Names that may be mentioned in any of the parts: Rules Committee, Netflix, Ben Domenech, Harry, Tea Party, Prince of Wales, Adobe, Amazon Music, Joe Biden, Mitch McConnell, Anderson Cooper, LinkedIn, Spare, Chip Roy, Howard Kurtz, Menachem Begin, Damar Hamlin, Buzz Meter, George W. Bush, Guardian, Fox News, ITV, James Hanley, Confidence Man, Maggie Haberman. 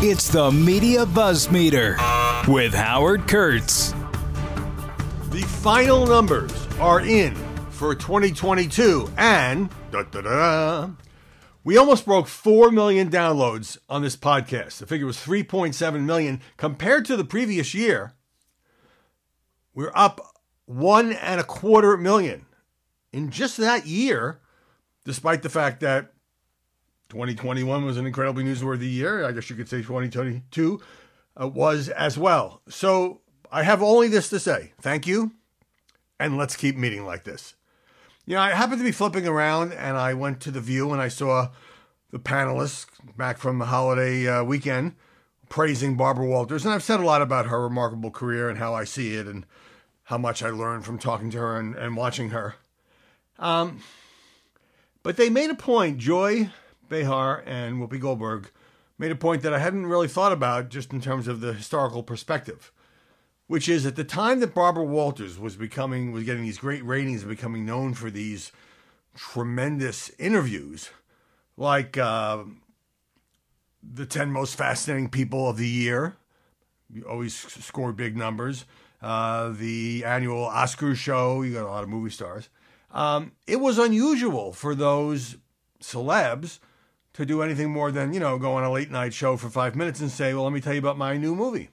It's the Media Buzz Meter with Howard Kurtz. The final numbers are in for 2022, and we almost broke 4 million downloads on this podcast. The figure was 3.7 million. Compared to the previous year, we're up 1.25 million in just that year, despite the fact that 2021 was an incredibly newsworthy year. I guess you could say 2022 was as well. So I have only this to say. Thank you. And let's keep meeting like this. You know, I happened to be flipping around and I went to The View and I saw the panelists back from the holiday weekend praising Barbara Walters. And I've said a lot about her remarkable career and how I see it and how much I learned from talking to her and watching her. But they made a point, Joy Behar and Whoopi Goldberg made a point that I hadn't really thought about just in terms of the historical perspective, which is at the time that Barbara Walters was getting these great ratings and becoming known for these tremendous interviews, like the 10 most fascinating people of the year, you always scored big numbers, the annual Oscar show, you got a lot of movie stars. It was unusual for those celebs to do anything more than, you know, go on a late night show for 5 minutes and say, well, let me tell you about my new movie.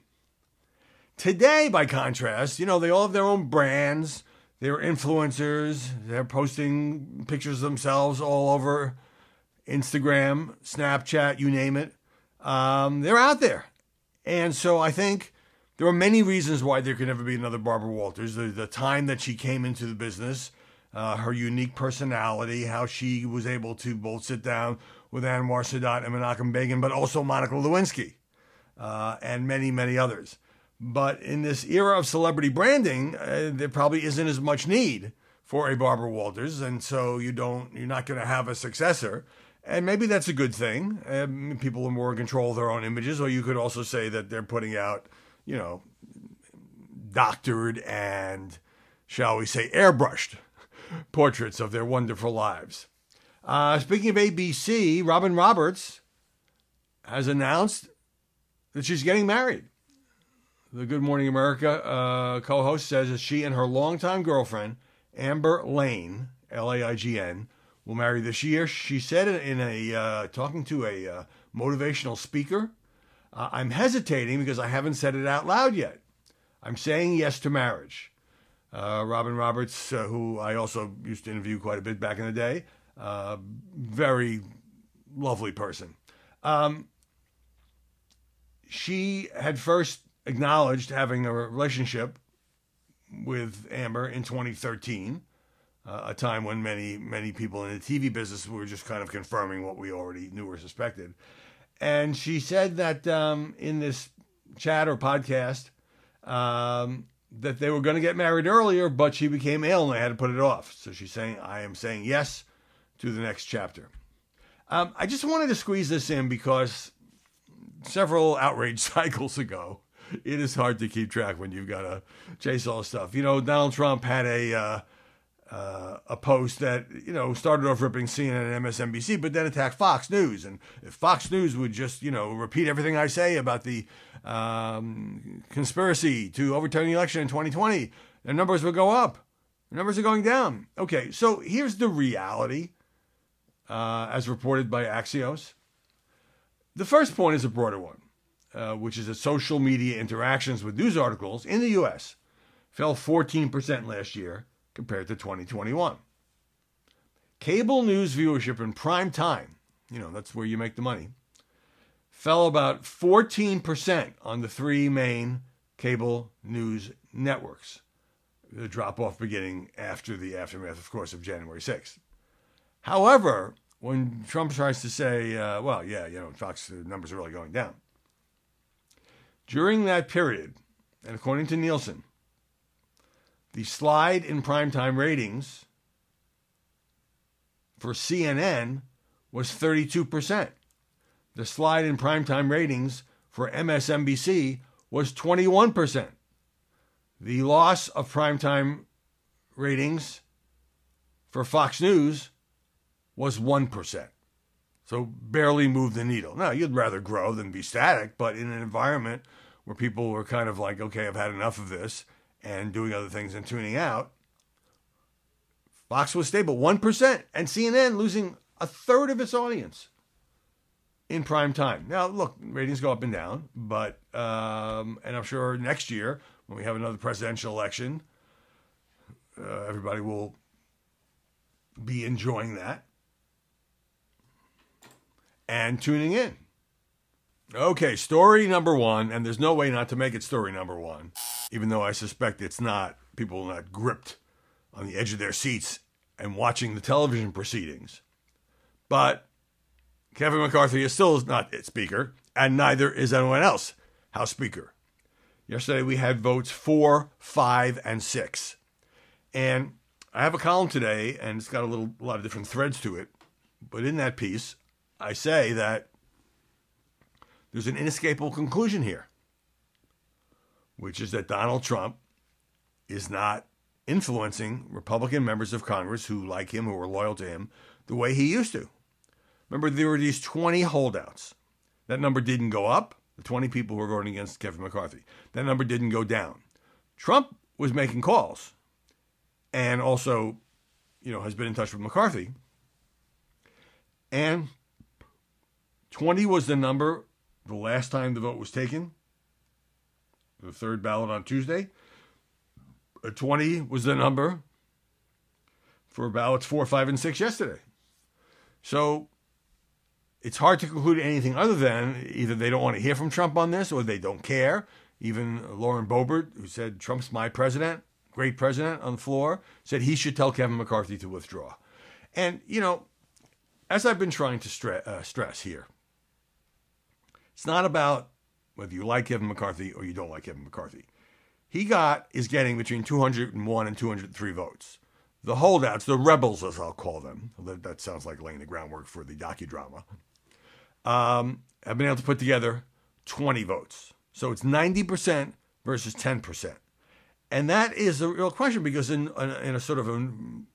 Today, by contrast, you know, they all have their own brands. They're influencers. They're posting pictures of themselves all over Instagram, Snapchat, you name it. They're out there. And so I think there are many reasons why there could never be another Barbara Walters. The time that she came into the business, her unique personality, how she was able to both sit down with Anwar Sadat and Menachem Begin, but also Monica Lewinsky and many, many others. But in this era of celebrity branding, there probably isn't as much need for a Barbara Walters, and so you're not going to have a successor. And maybe that's a good thing. People are more in control of their own images, or you could also say that they're putting out, you know, doctored and, shall we say, airbrushed portraits of their wonderful lives. Speaking of ABC, Robin Roberts has announced that she's getting married. The Good Morning America co-host says that she and her longtime girlfriend, Amber Laign, L-A-I-G-N, will marry this year. She said in a talking to a motivational speaker, I'm hesitating because I haven't said it out loud yet. I'm saying yes to marriage. Robin Roberts, who I also used to interview quite a bit back in the day, very lovely person. She had first acknowledged having a relationship with Amber in 2013, a time when many, many people in the TV business were just kind of confirming what we already knew or suspected. And she said that in this chat or podcast that they were going to get married earlier, but she became ill and they had to put it off. So she's saying, I am saying yes to the next chapter. I just wanted to squeeze this in because several outrage cycles ago, it is hard to keep track when you've got to chase all stuff. You know, Donald Trump had a post that, you know, started off ripping CNN and MSNBC, but then attacked Fox News. And if Fox News would just, you know, repeat everything I say about the conspiracy to overturn the election in 2020, their numbers would go up. The numbers are going down. Okay, so here's the reality, as reported by Axios. The first point is a broader one, which is that social media interactions with news articles in the U.S. fell 14% last year compared to 2021. Cable news viewership in prime time, you know, that's where you make the money, fell about 14% on the three main cable news networks. The drop-off beginning after the aftermath, of course, of January 6th. However, when Trump tries to say, well, yeah, you know, Fox numbers are really going down, During that period, and according to Nielsen, the slide in primetime ratings for CNN was 32%. The slide in primetime ratings for MSNBC was 21%. The loss of primetime ratings for Fox News was 1%. So barely moved the needle. Now, you'd rather grow than be static, but in an environment where people were kind of like, okay, I've had enough of this, and doing other things and tuning out, Fox was stable, 1%, and CNN losing a third of its audience in prime time. Now, look, ratings go up and down, but, and I'm sure next year, when we have another presidential election, everybody will be enjoying that and tuning in. Okay, story number one, and there's no way not to make it story number one, even though I suspect it's not, people are not gripped on the edge of their seats and watching the television proceedings. But Kevin McCarthy is still not Speaker, and neither is anyone else House Speaker. Yesterday we had votes 4, 5, and 6. And I have a column today, and it's got a lot of different threads to it. But in that piece, I say that there's an inescapable conclusion here, which is that Donald Trump is not influencing Republican members of Congress who like him, who are loyal to him, the way he used to. Remember, there were these 20 holdouts. That number didn't go up, the 20 people who were voting against Kevin McCarthy. That number didn't go down. Trump was making calls and also, has been in touch with McCarthy. And 20 was the number the last time the vote was taken, the third ballot on Tuesday. 20 was the number for ballots 4, 5, and 6 yesterday. So it's hard to conclude anything other than either they don't want to hear from Trump on this or they don't care. Even Lauren Boebert, who said Trump's my president, great president on the floor, said he should tell Kevin McCarthy to withdraw. And, as I've been trying to stress here, it's not about whether you like Kevin McCarthy or you don't like Kevin McCarthy. He is getting between 201 and 203 votes. The holdouts, the rebels, as I'll call them, that sounds like laying the groundwork for the docudrama, have been able to put together 20 votes. So it's 90% versus 10%. And that is the real question, because in a sort of a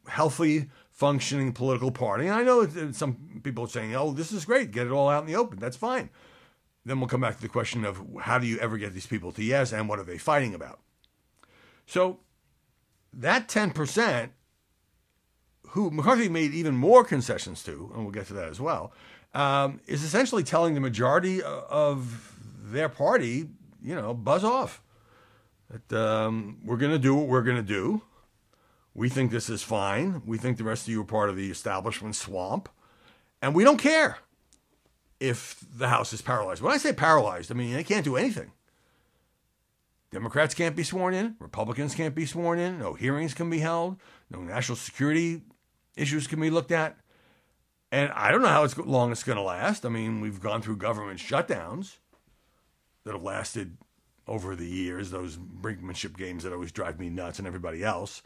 healthy, functioning political party, and I know some people are saying, oh, this is great, get it all out in the open, that's fine. Then we'll come back to the question of how do you ever get these people to yes, and what are they fighting about? So that 10%, who McCarthy made even more concessions to, and we'll get to that as well, is essentially telling the majority of their party, buzz off. That we're going to do what we're going to do. We think this is fine. We think the rest of you are part of the establishment swamp. And we don't care if the House is paralyzed. When I say paralyzed, I mean they can't do anything. Democrats can't be sworn in. Republicans can't be sworn in. No hearings can be held. No national security issues can be looked at. And I don't know how long it's going to last. I mean, we've gone through government shutdowns that have lasted over the years. Those brinkmanship games that always drive me nuts and everybody else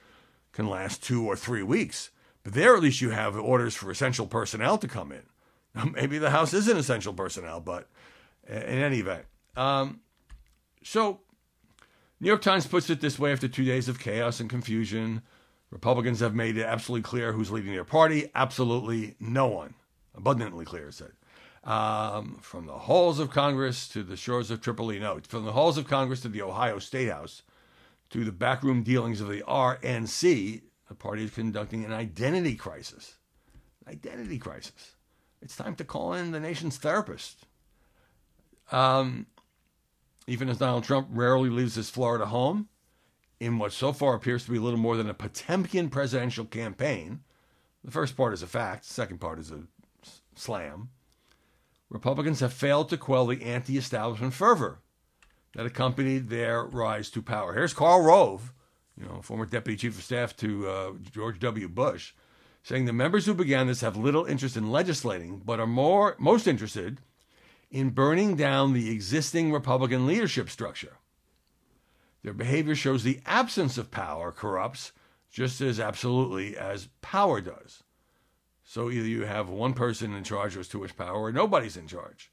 can last 2 or 3 weeks. But there, at least you have orders for essential personnel to come in. Maybe the House isn't essential personnel, but in any event. So New York Times puts it this way after 2 days of chaos and confusion. Republicans have made it absolutely clear who's leading their party. Absolutely no one. Abundantly clear, it said. From the halls of Congress to the shores of Tripoli. No, from the halls of Congress to the Ohio State House to the backroom dealings of the RNC, the party is conducting an identity crisis. Identity crisis. It's time to call in the nation's therapist. Even as Donald Trump rarely leaves his Florida home, in what so far appears to be little more than a Potemkin presidential campaign, the first part is a fact, the second part is a slam, Republicans have failed to quell the anti-establishment fervor that accompanied their rise to power. Here's Karl Rove, former deputy chief of staff to George W. Bush, saying the members who began this have little interest in legislating, but are most interested in burning down the existing Republican leadership structure. Their behavior shows the absence of power corrupts just as absolutely as power does. So either you have one person in charge who has too much power or nobody's in charge.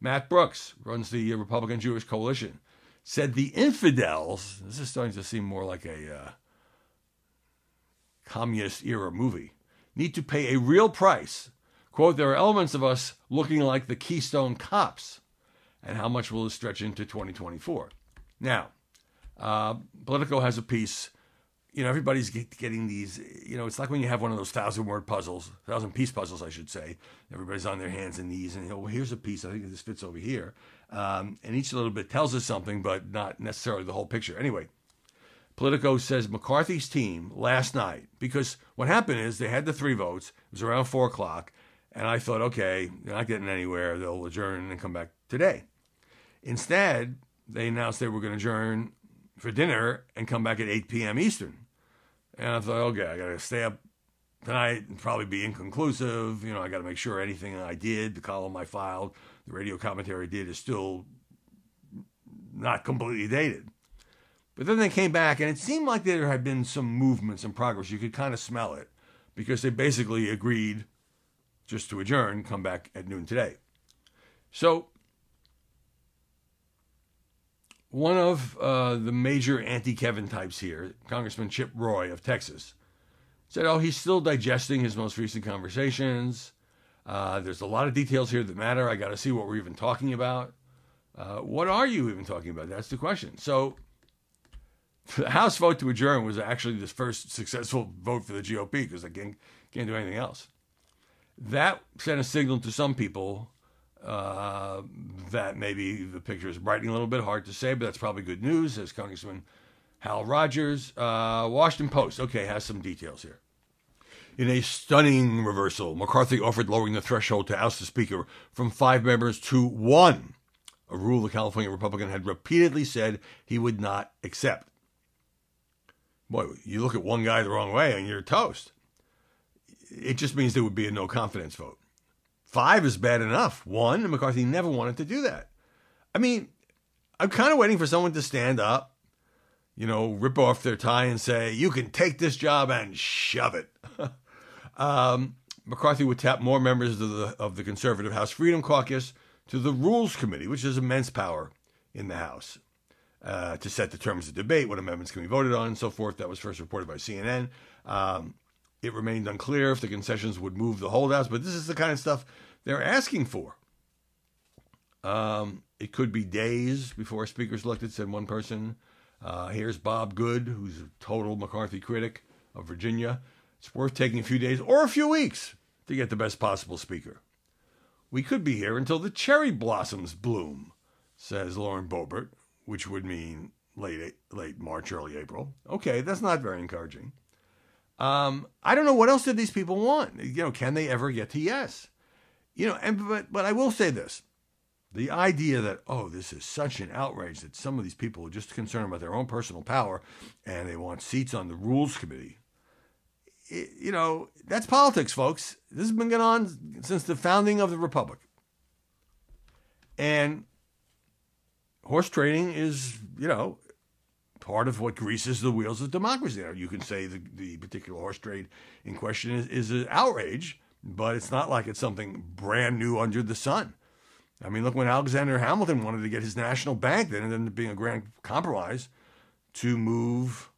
Matt Brooks runs the Republican Jewish Coalition, said the infidels, this is starting to seem more like a communist-era movie, need to pay a real price. Quote, there are elements of us looking like the Keystone Cops. And how much will it stretch into 2024? Now, Politico has a piece. You know, everybody's getting these, you know, it's like when you have one of those 1,000-piece puzzles. Everybody's on their hands and knees and, well, here's a piece. I think this fits over here. And each little bit tells us something, but not necessarily the whole picture. Anyway, Politico says McCarthy's team last night, because what happened is they had the three votes. It was around 4 o'clock. And I thought, okay, they're not getting anywhere. They'll adjourn and come back today. Instead, they announced they were going to adjourn for dinner and come back at 8 p.m. Eastern. And I thought, okay, I got to stay up tonight and probably be inconclusive. You know, I got to make sure anything I did, the column I filed, the radio commentary I did is still not completely dated. But then they came back, and it seemed like there had been some movements and progress. You could kind of smell it because they basically agreed just to adjourn, come back at noon today. So one of the major anti-Kevin types here, Congressman Chip Roy of Texas, said, oh, he's still digesting his most recent conversations. There's a lot of details here that matter. I got to see what we're even talking about. What are you even talking about? That's the question. So the House vote to adjourn was actually the first successful vote for the GOP because they can't do anything else. That sent a signal to some people that maybe the picture is brightening a little bit. Hard to say, but that's probably good news, says Congressman Hal Rogers. Washington Post, okay, has some details here. In a stunning reversal, McCarthy offered lowering the threshold to oust the Speaker from 5 members to 1, a rule the California Republican had repeatedly said he would not accept. Boy, you look at one guy the wrong way and you're toast. It just means there would be a no confidence vote. 5 is bad enough. 1, and McCarthy never wanted to do that. I mean, I'm kind of waiting for someone to stand up, you know, rip off their tie and say, you can take this job and shove it. McCarthy would tap more members of the conservative House Freedom Caucus to the Rules Committee, which has immense power in the House, to set the terms of debate, what amendments can be voted on, and so forth. That was first reported by CNN. It remained unclear if the concessions would move the holdouts, but this is the kind of stuff they're asking for. It could be days before a speaker's elected, said one person. Here's Bob Good, who's a total McCarthy critic of Virginia. It's worth taking a few days or a few weeks to get the best possible speaker. We could be here until the cherry blossoms bloom, says Lauren Boebert, which would mean late March, early April. Okay, that's not very encouraging. I don't know what else did these people want. You know, can they ever get to yes? You know, and but I will say this: the idea that this is such an outrage that some of these people are just concerned about their own personal power and they want seats on the Rules Committee. You know, that's politics, folks. This has been going on since the founding of the Republic, and horse trading is, you know, part of what greases the wheels of democracy. Now, you can say the particular horse trade in question is an outrage, but it's not like it's something brand new under the sun. I mean, look, when Alexander Hamilton wanted to get his national bank, then it ended up being a grand compromise to move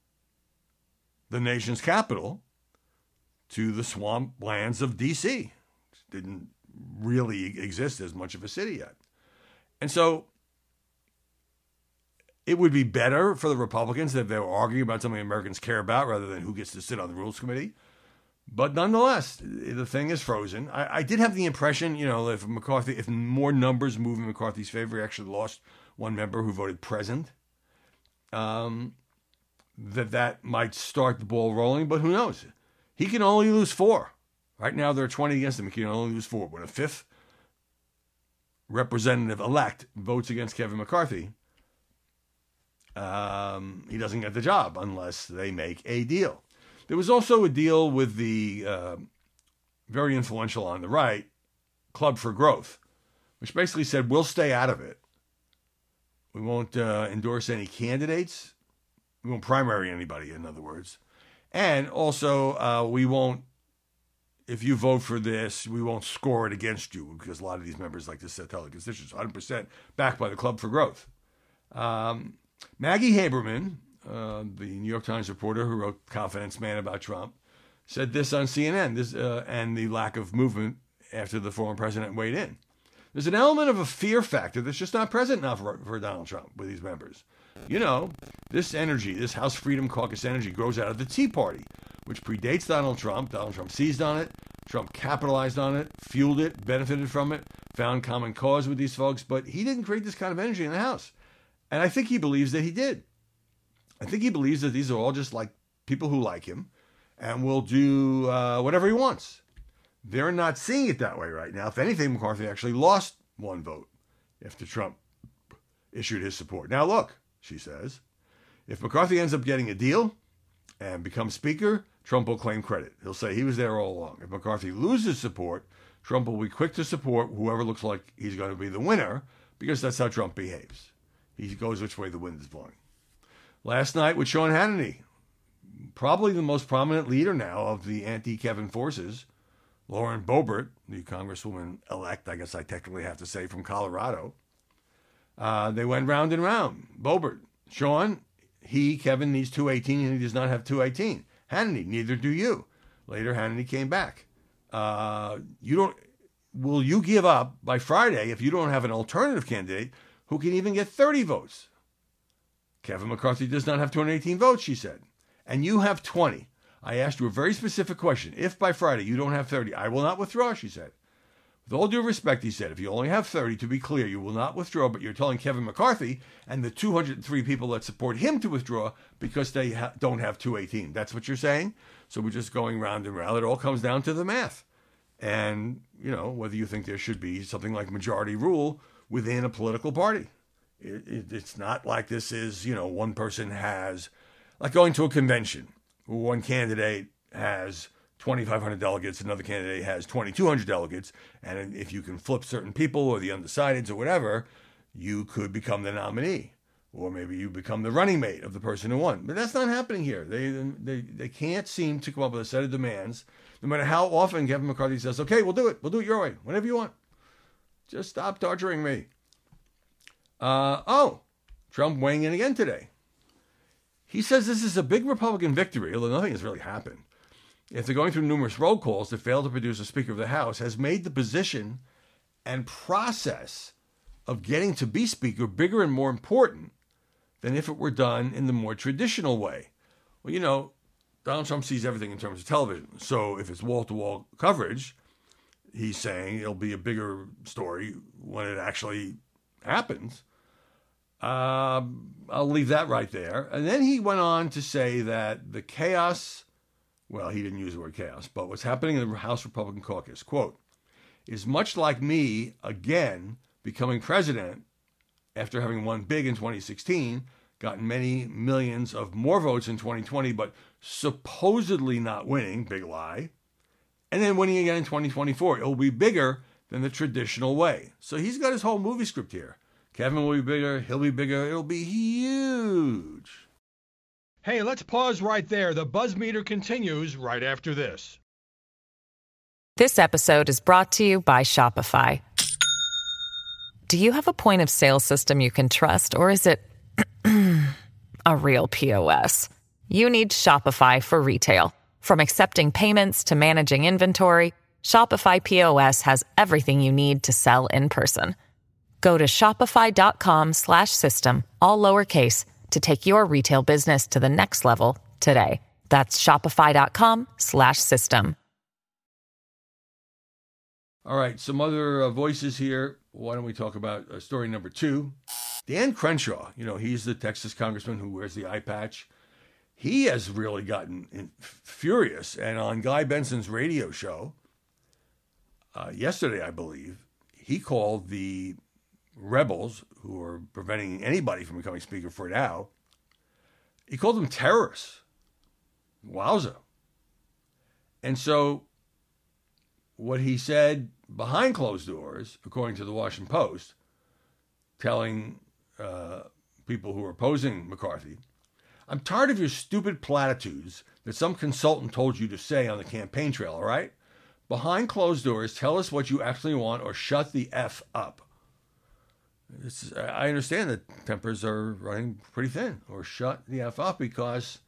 the nation's capital to the swamp lands of D.C. It didn't really exist as much of a city yet. And so it would be better for the Republicans if they were arguing about something Americans care about rather than who gets to sit on the Rules Committee. But nonetheless, the thing is frozen. I did have the impression, you know, if more numbers move in McCarthy's favor, he actually lost one member who voted present, that might start the ball rolling, but who knows? He can only lose 4. Right now, there are 20 against him. He can only lose 4. When a 5th representative-elect votes against Kevin McCarthy, he doesn't get the job unless they make a deal. There was also a deal with the very influential on the right, Club for Growth, which basically said, we'll stay out of it. We won't endorse any candidates. We won't primary anybody, in other words. And also, we won't, if you vote for this, we won't score it against you, because a lot of these members like to tell the constituents, 100% backed by the Club for Growth. Maggie Haberman, the New York Times reporter who wrote Confidence Man about Trump, said this on CNN, and the lack of movement after the former president weighed in. There's an element of a fear factor that's just not present now for Donald Trump with these members. You know, this energy, this House Freedom Caucus energy, grows out of the Tea Party, which predates Donald Trump. Donald Trump seized on it. Trump capitalized on it, fueled it, benefited from it, found common cause with these folks. But he didn't create this kind of energy in the House. And I think he believes that he did. I think he believes that these are all just like people who like him and will do whatever he wants. They're not seeing it that way right now. If anything, McCarthy actually lost one vote after Trump issued his support. Now, look, she says, if McCarthy ends up getting a deal and becomes Speaker, Trump will claim credit. He'll say he was there all along. If McCarthy loses support, Trump will be quick to support whoever looks like he's going to be the winner, because that's how Trump behaves. He goes which way the wind is blowing. Last night with Sean Hannity, probably the most prominent leader now of the anti-Kevin forces, Lauren Boebert, the congresswoman-elect, I guess I technically have to say, from Colorado. They went round and round. Boebert, Sean, Kevin needs 218, and he does not have 218. Hannity, neither do you. Later, Hannity came back. Will you give up by Friday if you don't have an alternative candidate who can even get 30 votes? Kevin McCarthy does not have 218 votes, she said. And you have 20. I asked you a very specific question. If by Friday you don't have 30, I will not withdraw, she said. With all due respect, he said, if you only have 30, to be clear, you will not withdraw, but you're telling Kevin McCarthy and the 203 people that support him to withdraw because they don't have 218. That's what you're saying? So we're just going round and round. It all comes down to the math. And, you know, whether you think there should be something like majority rule within a political party. It's not like this is, you know, one person has, like going to a convention. One candidate has 2,500 delegates, another candidate has 2,200 delegates, and if you can flip certain people or the undecideds or whatever, you could become the nominee, or maybe you become the running mate of the person who won. But that's not happening here. They can't seem to come up with a set of demands, no matter how often Kevin McCarthy says, okay, we'll do it your way, whenever you want. Just stop torturing me. Trump weighing in again today. He says this is a big Republican victory, although nothing has really happened. After going through numerous roll calls that failed to produce a Speaker of the House, has made the position and process of getting to be Speaker bigger and more important than if it were done in the more traditional way. Well, you know, Donald Trump sees everything in terms of television. So if it's wall-to-wall coverage, he's saying it'll be a bigger story when it actually happens. I'll leave that right there. And then he went on to say that the chaos, well, he didn't use the word chaos, but what's happening in the House Republican Caucus, quote, is much like me, again, becoming president after having won big in 2016, gotten many millions of more votes in 2020, but supposedly not winning, big lie, and then winning again in 2024. It'll be bigger than the traditional way. So he's got his whole movie script here. Kevin will be bigger, he'll be bigger, it'll be huge. Hey, let's pause right there. The Buzz Meter continues right after this. This episode is brought to you by Shopify. Do you have a point of sale system you can trust, or is it a real POS? You need Shopify for retail. From accepting payments to managing inventory, Shopify POS has everything you need to sell in person. Go to shopify.com/system, all lowercase, to take your retail business to the next level today. That's shopify.com/system. All right, some other voices here. Why don't we talk about story number two? Dan Crenshaw, you know, he's the Texas congressman who wears the eye patch. He has really gotten furious. And on Guy Benson's radio show yesterday, I believe, he called the rebels who are preventing anybody from becoming Speaker for now, he called them terrorists. Wowza. And so what he said behind closed doors, according to the Washington Post, telling people who are opposing McCarthy, I'm tired of your stupid platitudes that some consultant told you to say on the campaign trail, all right? Behind closed doors, tell us what you actually want or shut the F up. I understand that tempers are running pretty thin, or shut the F up, because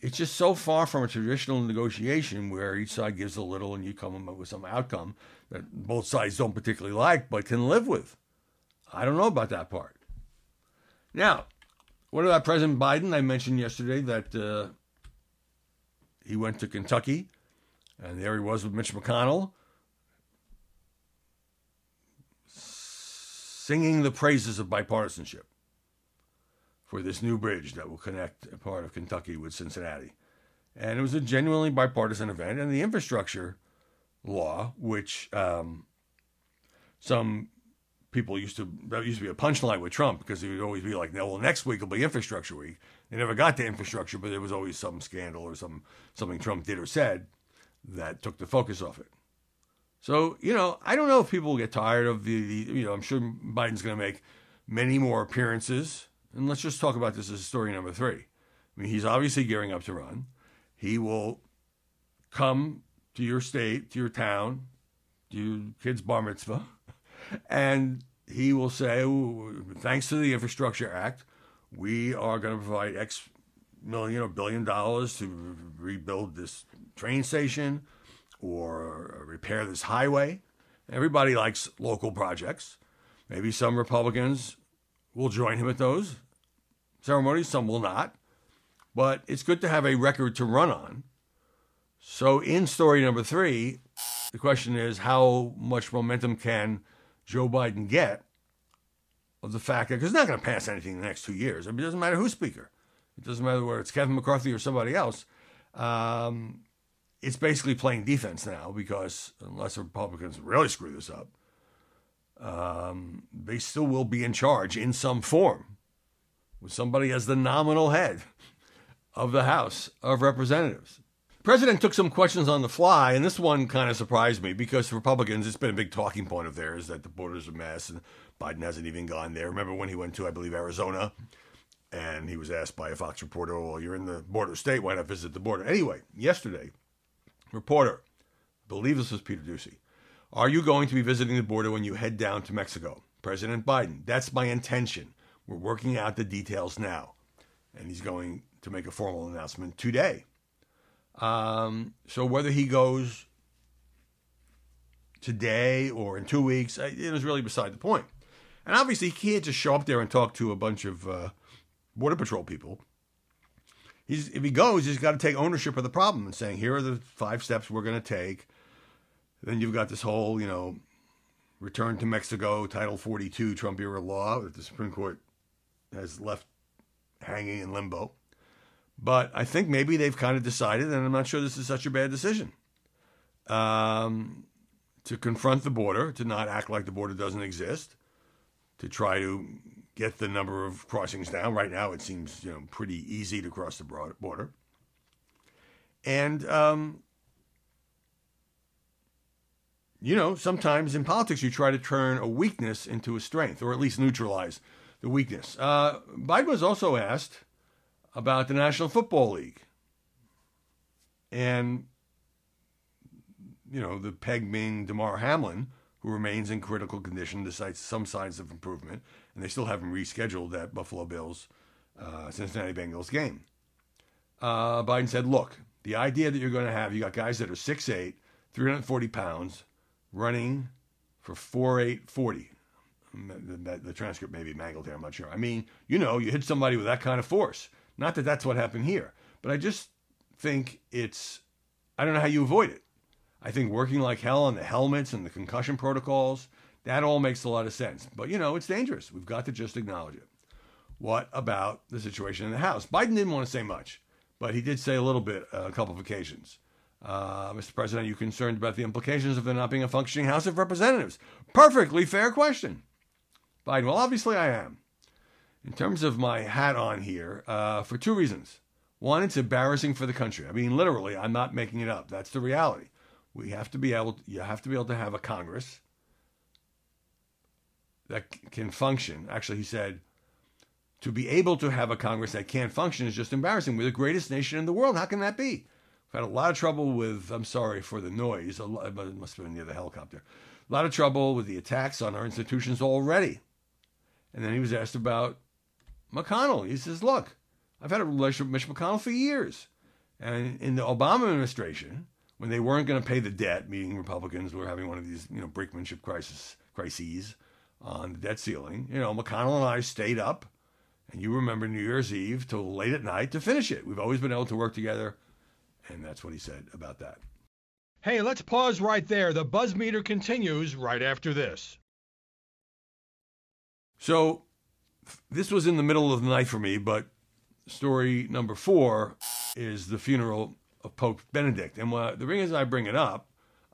it's just so far from a traditional negotiation where each side gives a little and you come up with some outcome that both sides don't particularly like but can live with. I don't know about that part. Now, what about President Biden? I mentioned yesterday that he went to Kentucky, and there he was with Mitch McConnell, singing the praises of bipartisanship for this new bridge that will connect a part of Kentucky with Cincinnati. And it was a genuinely bipartisan event, and the infrastructure law, which some people that used to be a punchline with Trump, because he would always be like, no, well, next week will be infrastructure week. They never got to infrastructure, but there was always some scandal or something Trump did or said that took the focus off it. So, I don't know if people get tired of the I'm sure Biden's going to make many more appearances. And let's just talk about this as story number three. I mean, he's obviously gearing up to run. He will come to your state, to your town, to your kid's bar mitzvah, and he will say, thanks to the Infrastructure Act, we are going to provide X million or $1 billion to rebuild this train station or repair this highway. Everybody likes local projects. Maybe some Republicans will join him at those ceremonies, some will not. But it's good to have a record to run on. So in story number three, the question is, how much momentum can Joe Biden get of the fact that, because he's not going to pass anything in the next 2 years. I mean, it doesn't matter who's speaker. It doesn't matter whether it's Kevin McCarthy or somebody else. It's basically playing defense now, because unless the Republicans really screw this up, they still will be in charge in some form, with somebody as the nominal head of the House of Representatives. The president took some questions on the fly, and this one kind of surprised me, because for Republicans, it's been a big talking point of theirs that the border's a mess, and Biden hasn't even gone there. Remember when he went to, I believe, Arizona, and he was asked by a Fox reporter, well, you're in the border state, why not visit the border? Anyway, yesterday, reporter, I believe this was Peter Ducey, are you going to be visiting the border when you head down to Mexico? President Biden, that's my intention. We're working out the details now. And he's going to make a formal announcement today. So whether he goes today or in 2 weeks, it was really beside the point. And obviously, he can't just show up there and talk to a bunch of Border Patrol people. If he goes, he's got to take ownership of the problem and saying, here are the 5 steps we're going to take. Then you've got this whole, return to Mexico, Title 42 Trump-era law that the Supreme Court has left hanging in limbo. But I think maybe they've kind of decided, and I'm not sure this is such a bad decision, to confront the border, to not act like the border doesn't exist, to try to get the number of crossings down. Right now it seems, pretty easy to cross the border. And sometimes in politics, you try to turn a weakness into a strength, or at least neutralize the weakness. Biden was also asked about the National Football League. And, the peg being Damar Hamlin, who remains in critical condition, despite some signs of improvement. And they still haven't rescheduled that Buffalo Bills, Cincinnati Bengals game. Biden said, look, the idea that you're going to have, you got guys that are 6'8", 340 pounds, running for 4.840. The transcript may be mangled here, I'm not sure. I mean, you hit somebody with that kind of force. Not that that's what happened here, but I just think I don't know how you avoid it. I think working like hell on the helmets and the concussion protocols, that all makes a lot of sense. But, it's dangerous. We've got to just acknowledge it. What about the situation in the House? Biden didn't want to say much, but he did say a little bit on a couple of occasions. Mr. President, are you concerned about the implications of there not being a functioning House of Representatives? Perfectly fair question. Biden, well, obviously I am. In terms of my hat on here, for 2 reasons. One, it's embarrassing for the country. I mean, literally, I'm not making it up. That's the reality. We have to be able to, you have to be able to have a Congress that can function. Actually, he said, to be able to have a Congress that can't function is just embarrassing. We're the greatest nation in the world. How can that be? We've had a lot of trouble with, I'm sorry for the noise, but it must have been near the helicopter. A lot of trouble with the attacks on our institutions already. And then he was asked about McConnell. He says, look, I've had a relationship with Mitch McConnell for years. And in the Obama administration, when they weren't going to pay the debt, meaning Republicans were having one of these, brinkmanship crises on the debt ceiling, McConnell and I stayed up, and you remember New Year's Eve till late at night to finish it. We've always been able to work together, and that's what he said about that. Hey, let's pause right there. The buzz meter continues right after this. So this was in the middle of the night for me, but story number 4 is the funeral of Pope Benedict. And the reason I bring it up,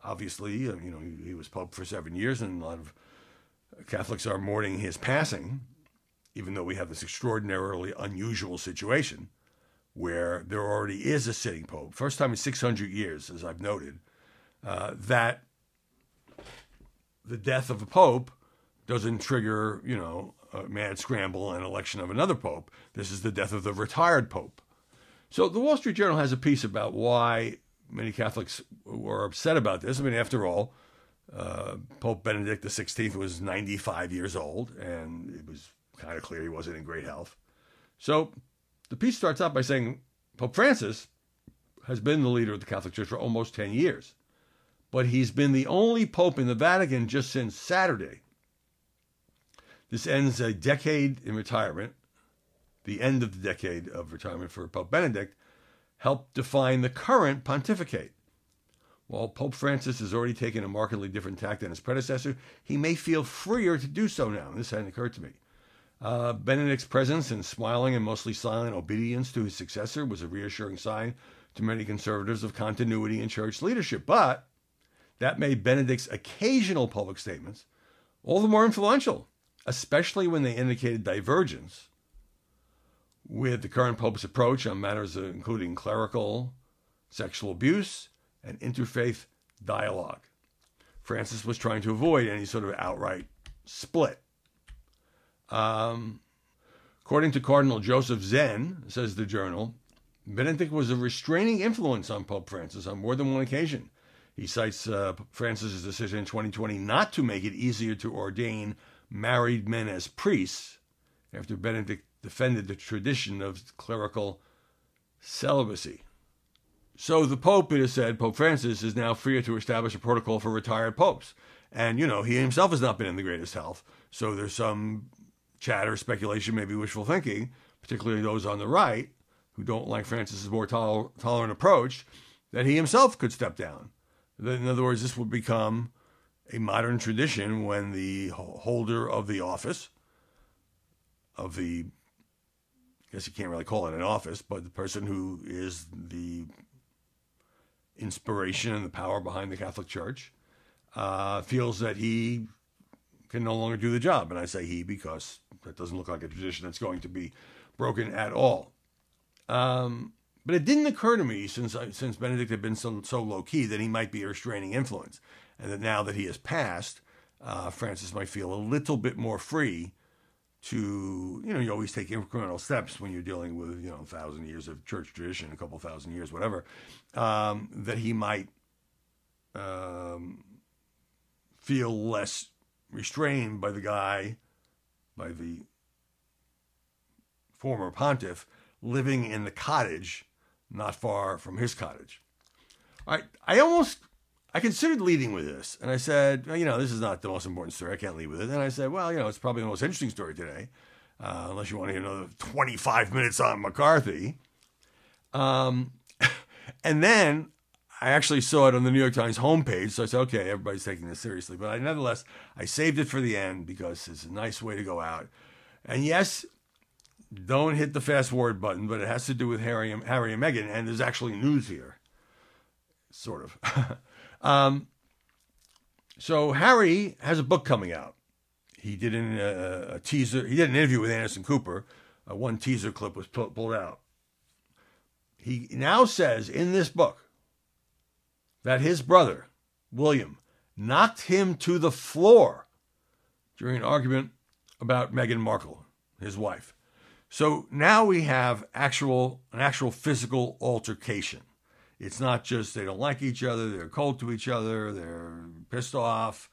obviously, he was Pope for 7 years, and a lot of Catholics are mourning his passing, even though we have this extraordinarily unusual situation where there already is a sitting pope. First time in 600 years, as I've noted, that the death of a pope doesn't trigger, a mad scramble and election of another pope. This is the death of the retired pope. So the Wall Street Journal has a piece about why many Catholics were upset about this. I mean, after all, Pope Benedict XVI was 95 years old, and it was kind of clear he wasn't in great health. So the piece starts out by saying Pope Francis has been the leader of the Catholic Church for almost 10 years, but he's been the only pope in the Vatican just since Saturday. This ends a decade in retirement. The end of the decade of retirement for Pope Benedict helped define the current pontificate. While Pope Francis has already taken a markedly different tack than his predecessor, he may feel freer to do so now. And this hadn't occurred to me. Benedict's presence and smiling and mostly silent obedience to his successor was a reassuring sign to many conservatives of continuity in church leadership. But that made Benedict's occasional public statements all the more influential, especially when they indicated divergence with the current Pope's approach on matters including clerical, sexual abuse, and interfaith dialogue. Francis was trying to avoid any sort of outright split. According to Cardinal Joseph Zen, says the journal, Benedict was a restraining influence on Pope Francis on more than one occasion. He cites Francis's decision in 2020 not to make it easier to ordain married men as priests after Benedict defended the tradition of clerical celibacy. So the Pope, it is said, Pope Francis, is now freer to establish a protocol for retired popes. And, he himself has not been in the greatest health. So there's some chatter, speculation, maybe wishful thinking, particularly those on the right who don't like Francis's more tolerant approach, that he himself could step down. In other words, this would become a modern tradition when the holder of the office, I guess you can't really call it an office, but the person who is the inspiration and the power behind the Catholic Church, feels that he can no longer do the job. And I say he because that doesn't look like a tradition that's going to be broken at all. But it didn't occur to me since Benedict had been so low-key that he might be a restraining influence. And that now that he has passed, Francis might feel a little bit more free to, you always take incremental steps when you're dealing with, 1,000 years of church tradition, a couple thousand years, whatever, that he might feel less restrained by by the former pontiff, living in the cottage, not far from his cottage. All right, I considered leading with this, and I said, this is not the most important story. I can't lead with it. And I said, well, it's probably the most interesting story today, unless you want to hear another 25 minutes on McCarthy. And then I actually saw it on the New York Times homepage, so I said, okay, everybody's taking this seriously. But nevertheless, I saved it for the end because it's a nice way to go out. And yes, don't hit the fast-forward button, but it has to do with Harry and Meghan, and there's actually news here, sort of. So Harry has a book coming out. He did a teaser. He did an interview with Anderson Cooper. One teaser clip was pulled out. He now says in this book, that his brother, William, knocked him to the floor during an argument about Meghan Markle, his wife. So now we have an actual physical altercation. It's not just they don't like each other, they're cold to each other, they're pissed off.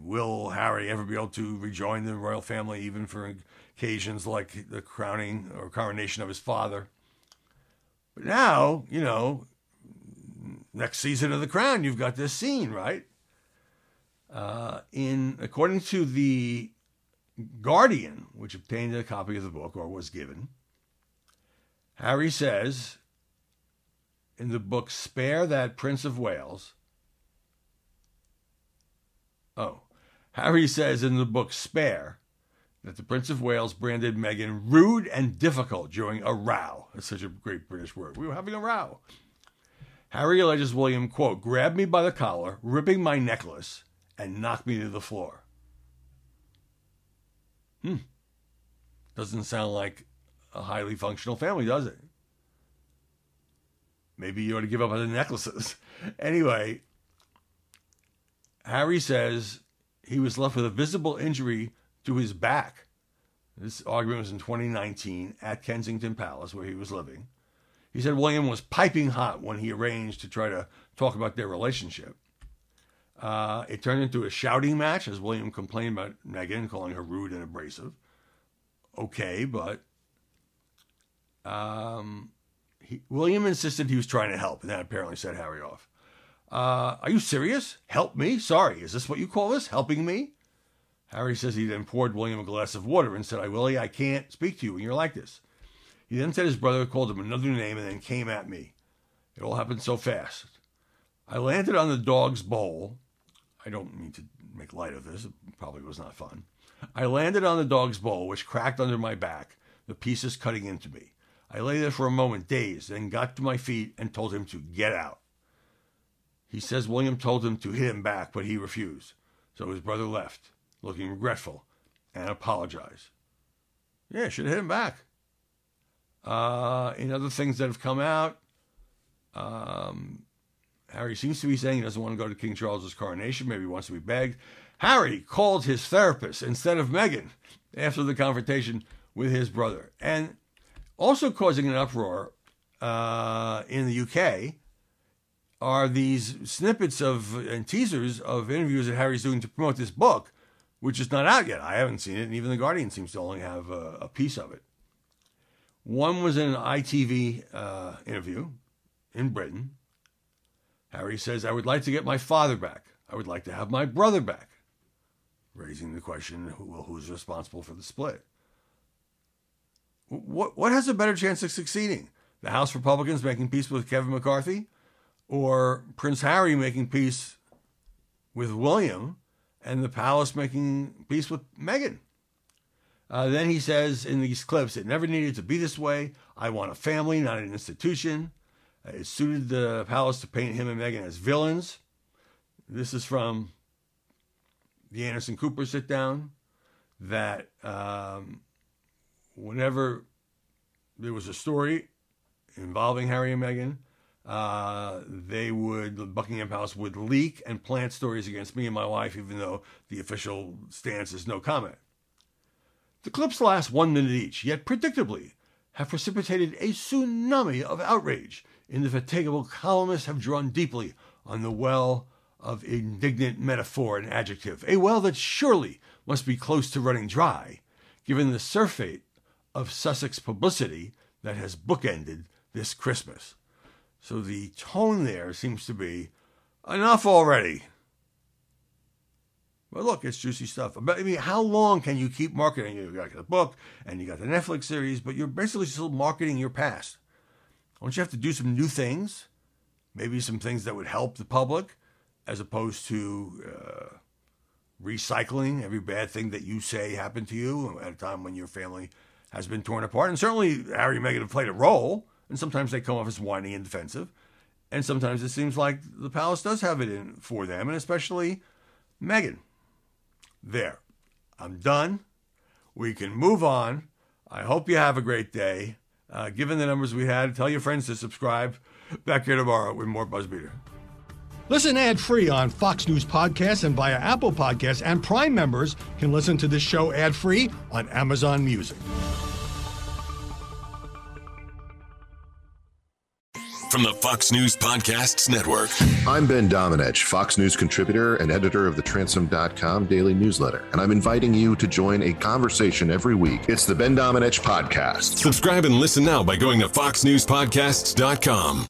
Will Harry ever be able to rejoin the royal family, even for occasions like the crowning or coronation of his father? But now, you know, next season of The Crown, you've got this scene, right? According to the Guardian, which obtained a copy of the book or was given, Harry says in the book Spare That Prince of Wales. Harry says in the book Spare that the Prince of Wales branded Meghan rude and difficult during a row. That's such a great British word. We were having a row. Harry alleges William, quote, grabbed me by the collar, ripping my necklace, and knocked me to the floor. Doesn't sound like a highly functional family, does it? Maybe you ought to give up on the necklaces. Anyway, Harry says he was left with a visible injury to his back. This argument was in 2019 at Kensington Palace, where he was living. He said William was piping hot when he arranged to try to talk about their relationship. It turned into a shouting match as William complained about Meghan, calling her rude and abrasive. Okay, but William insisted he was trying to help, and that apparently set Harry off. Are you serious? Help me? Sorry, is this what you call this? Helping me? Harry says he then poured William a glass of water and said, Willie, I can't speak to you when you're like this. He then said his brother called him another name and then came at me. It all happened so fast. I landed on the dog's bowl. I don't mean to make light of this. It probably was not fun. I landed on the dog's bowl, which cracked under my back, the pieces cutting into me. I lay there for a moment, dazed, then got to my feet and told him to get out. He says William told him to hit him back, but he refused. So his brother left, looking regretful, and apologized. Yeah, should have hit him back. In other things that have come out, Harry seems to be saying he doesn't want to go to King Charles's coronation. Maybe he wants to be begged. Harry called his therapist instead of Meghan after the confrontation with his brother. And also causing an uproar in the UK are these snippets and teasers of interviews that Harry's doing to promote this book, which is not out yet. I haven't seen it, and even The Guardian seems to only have a piece of it. One was in an ITV interview in Britain. Harry says, I would like to get my father back. I would like to have my brother back. Raising the question, who's responsible for the split? What has a better chance of succeeding? The House Republicans making peace with Kevin McCarthy? Or Prince Harry making peace with William and the palace making peace with Meghan. Then he says in these clips, it never needed to be this way. I want a family, not an institution. It suited the palace to paint him and Meghan as villains. This is from the Anderson Cooper sit down, that whenever there was a story involving Harry and Meghan, the Buckingham Palace would leak and plant stories against me and my wife, even though the official stance is no comment. The clips last 1 minute each, yet predictably have precipitated a tsunami of outrage. Indefatigable columnists have drawn deeply on the well of indignant metaphor and adjective, a well that surely must be close to running dry, given the surfeit of Sussex publicity that has bookended this Christmas. So the tone there seems to be, enough already. But look, it's juicy stuff. I mean, how long can you keep marketing? You got the book, and you got the Netflix series, but you're basically still marketing your past. Don't you have to do some new things? Maybe some things that would help the public, as opposed to recycling every bad thing that you say happened to you at a time when your family has been torn apart. And certainly, Harry and Meghan have played a role. And sometimes they come off as whiny and defensive. And sometimes it seems like the palace does have it in for them, and especially Meghan. There. I'm done. We can move on. I hope you have a great day. Given the numbers we had, tell your friends to subscribe. Back here tomorrow with more Buzz Beater. Listen ad-free on Fox News Podcasts and via Apple Podcasts, and Prime members can listen to this show ad-free on Amazon Music. From the Fox News Podcasts Network. I'm Ben Domenech, Fox News contributor and editor of the Transom.com daily newsletter, and I'm inviting you to join a conversation every week. It's the Ben Domenech Podcast. Subscribe and listen now by going to foxnewspodcasts.com.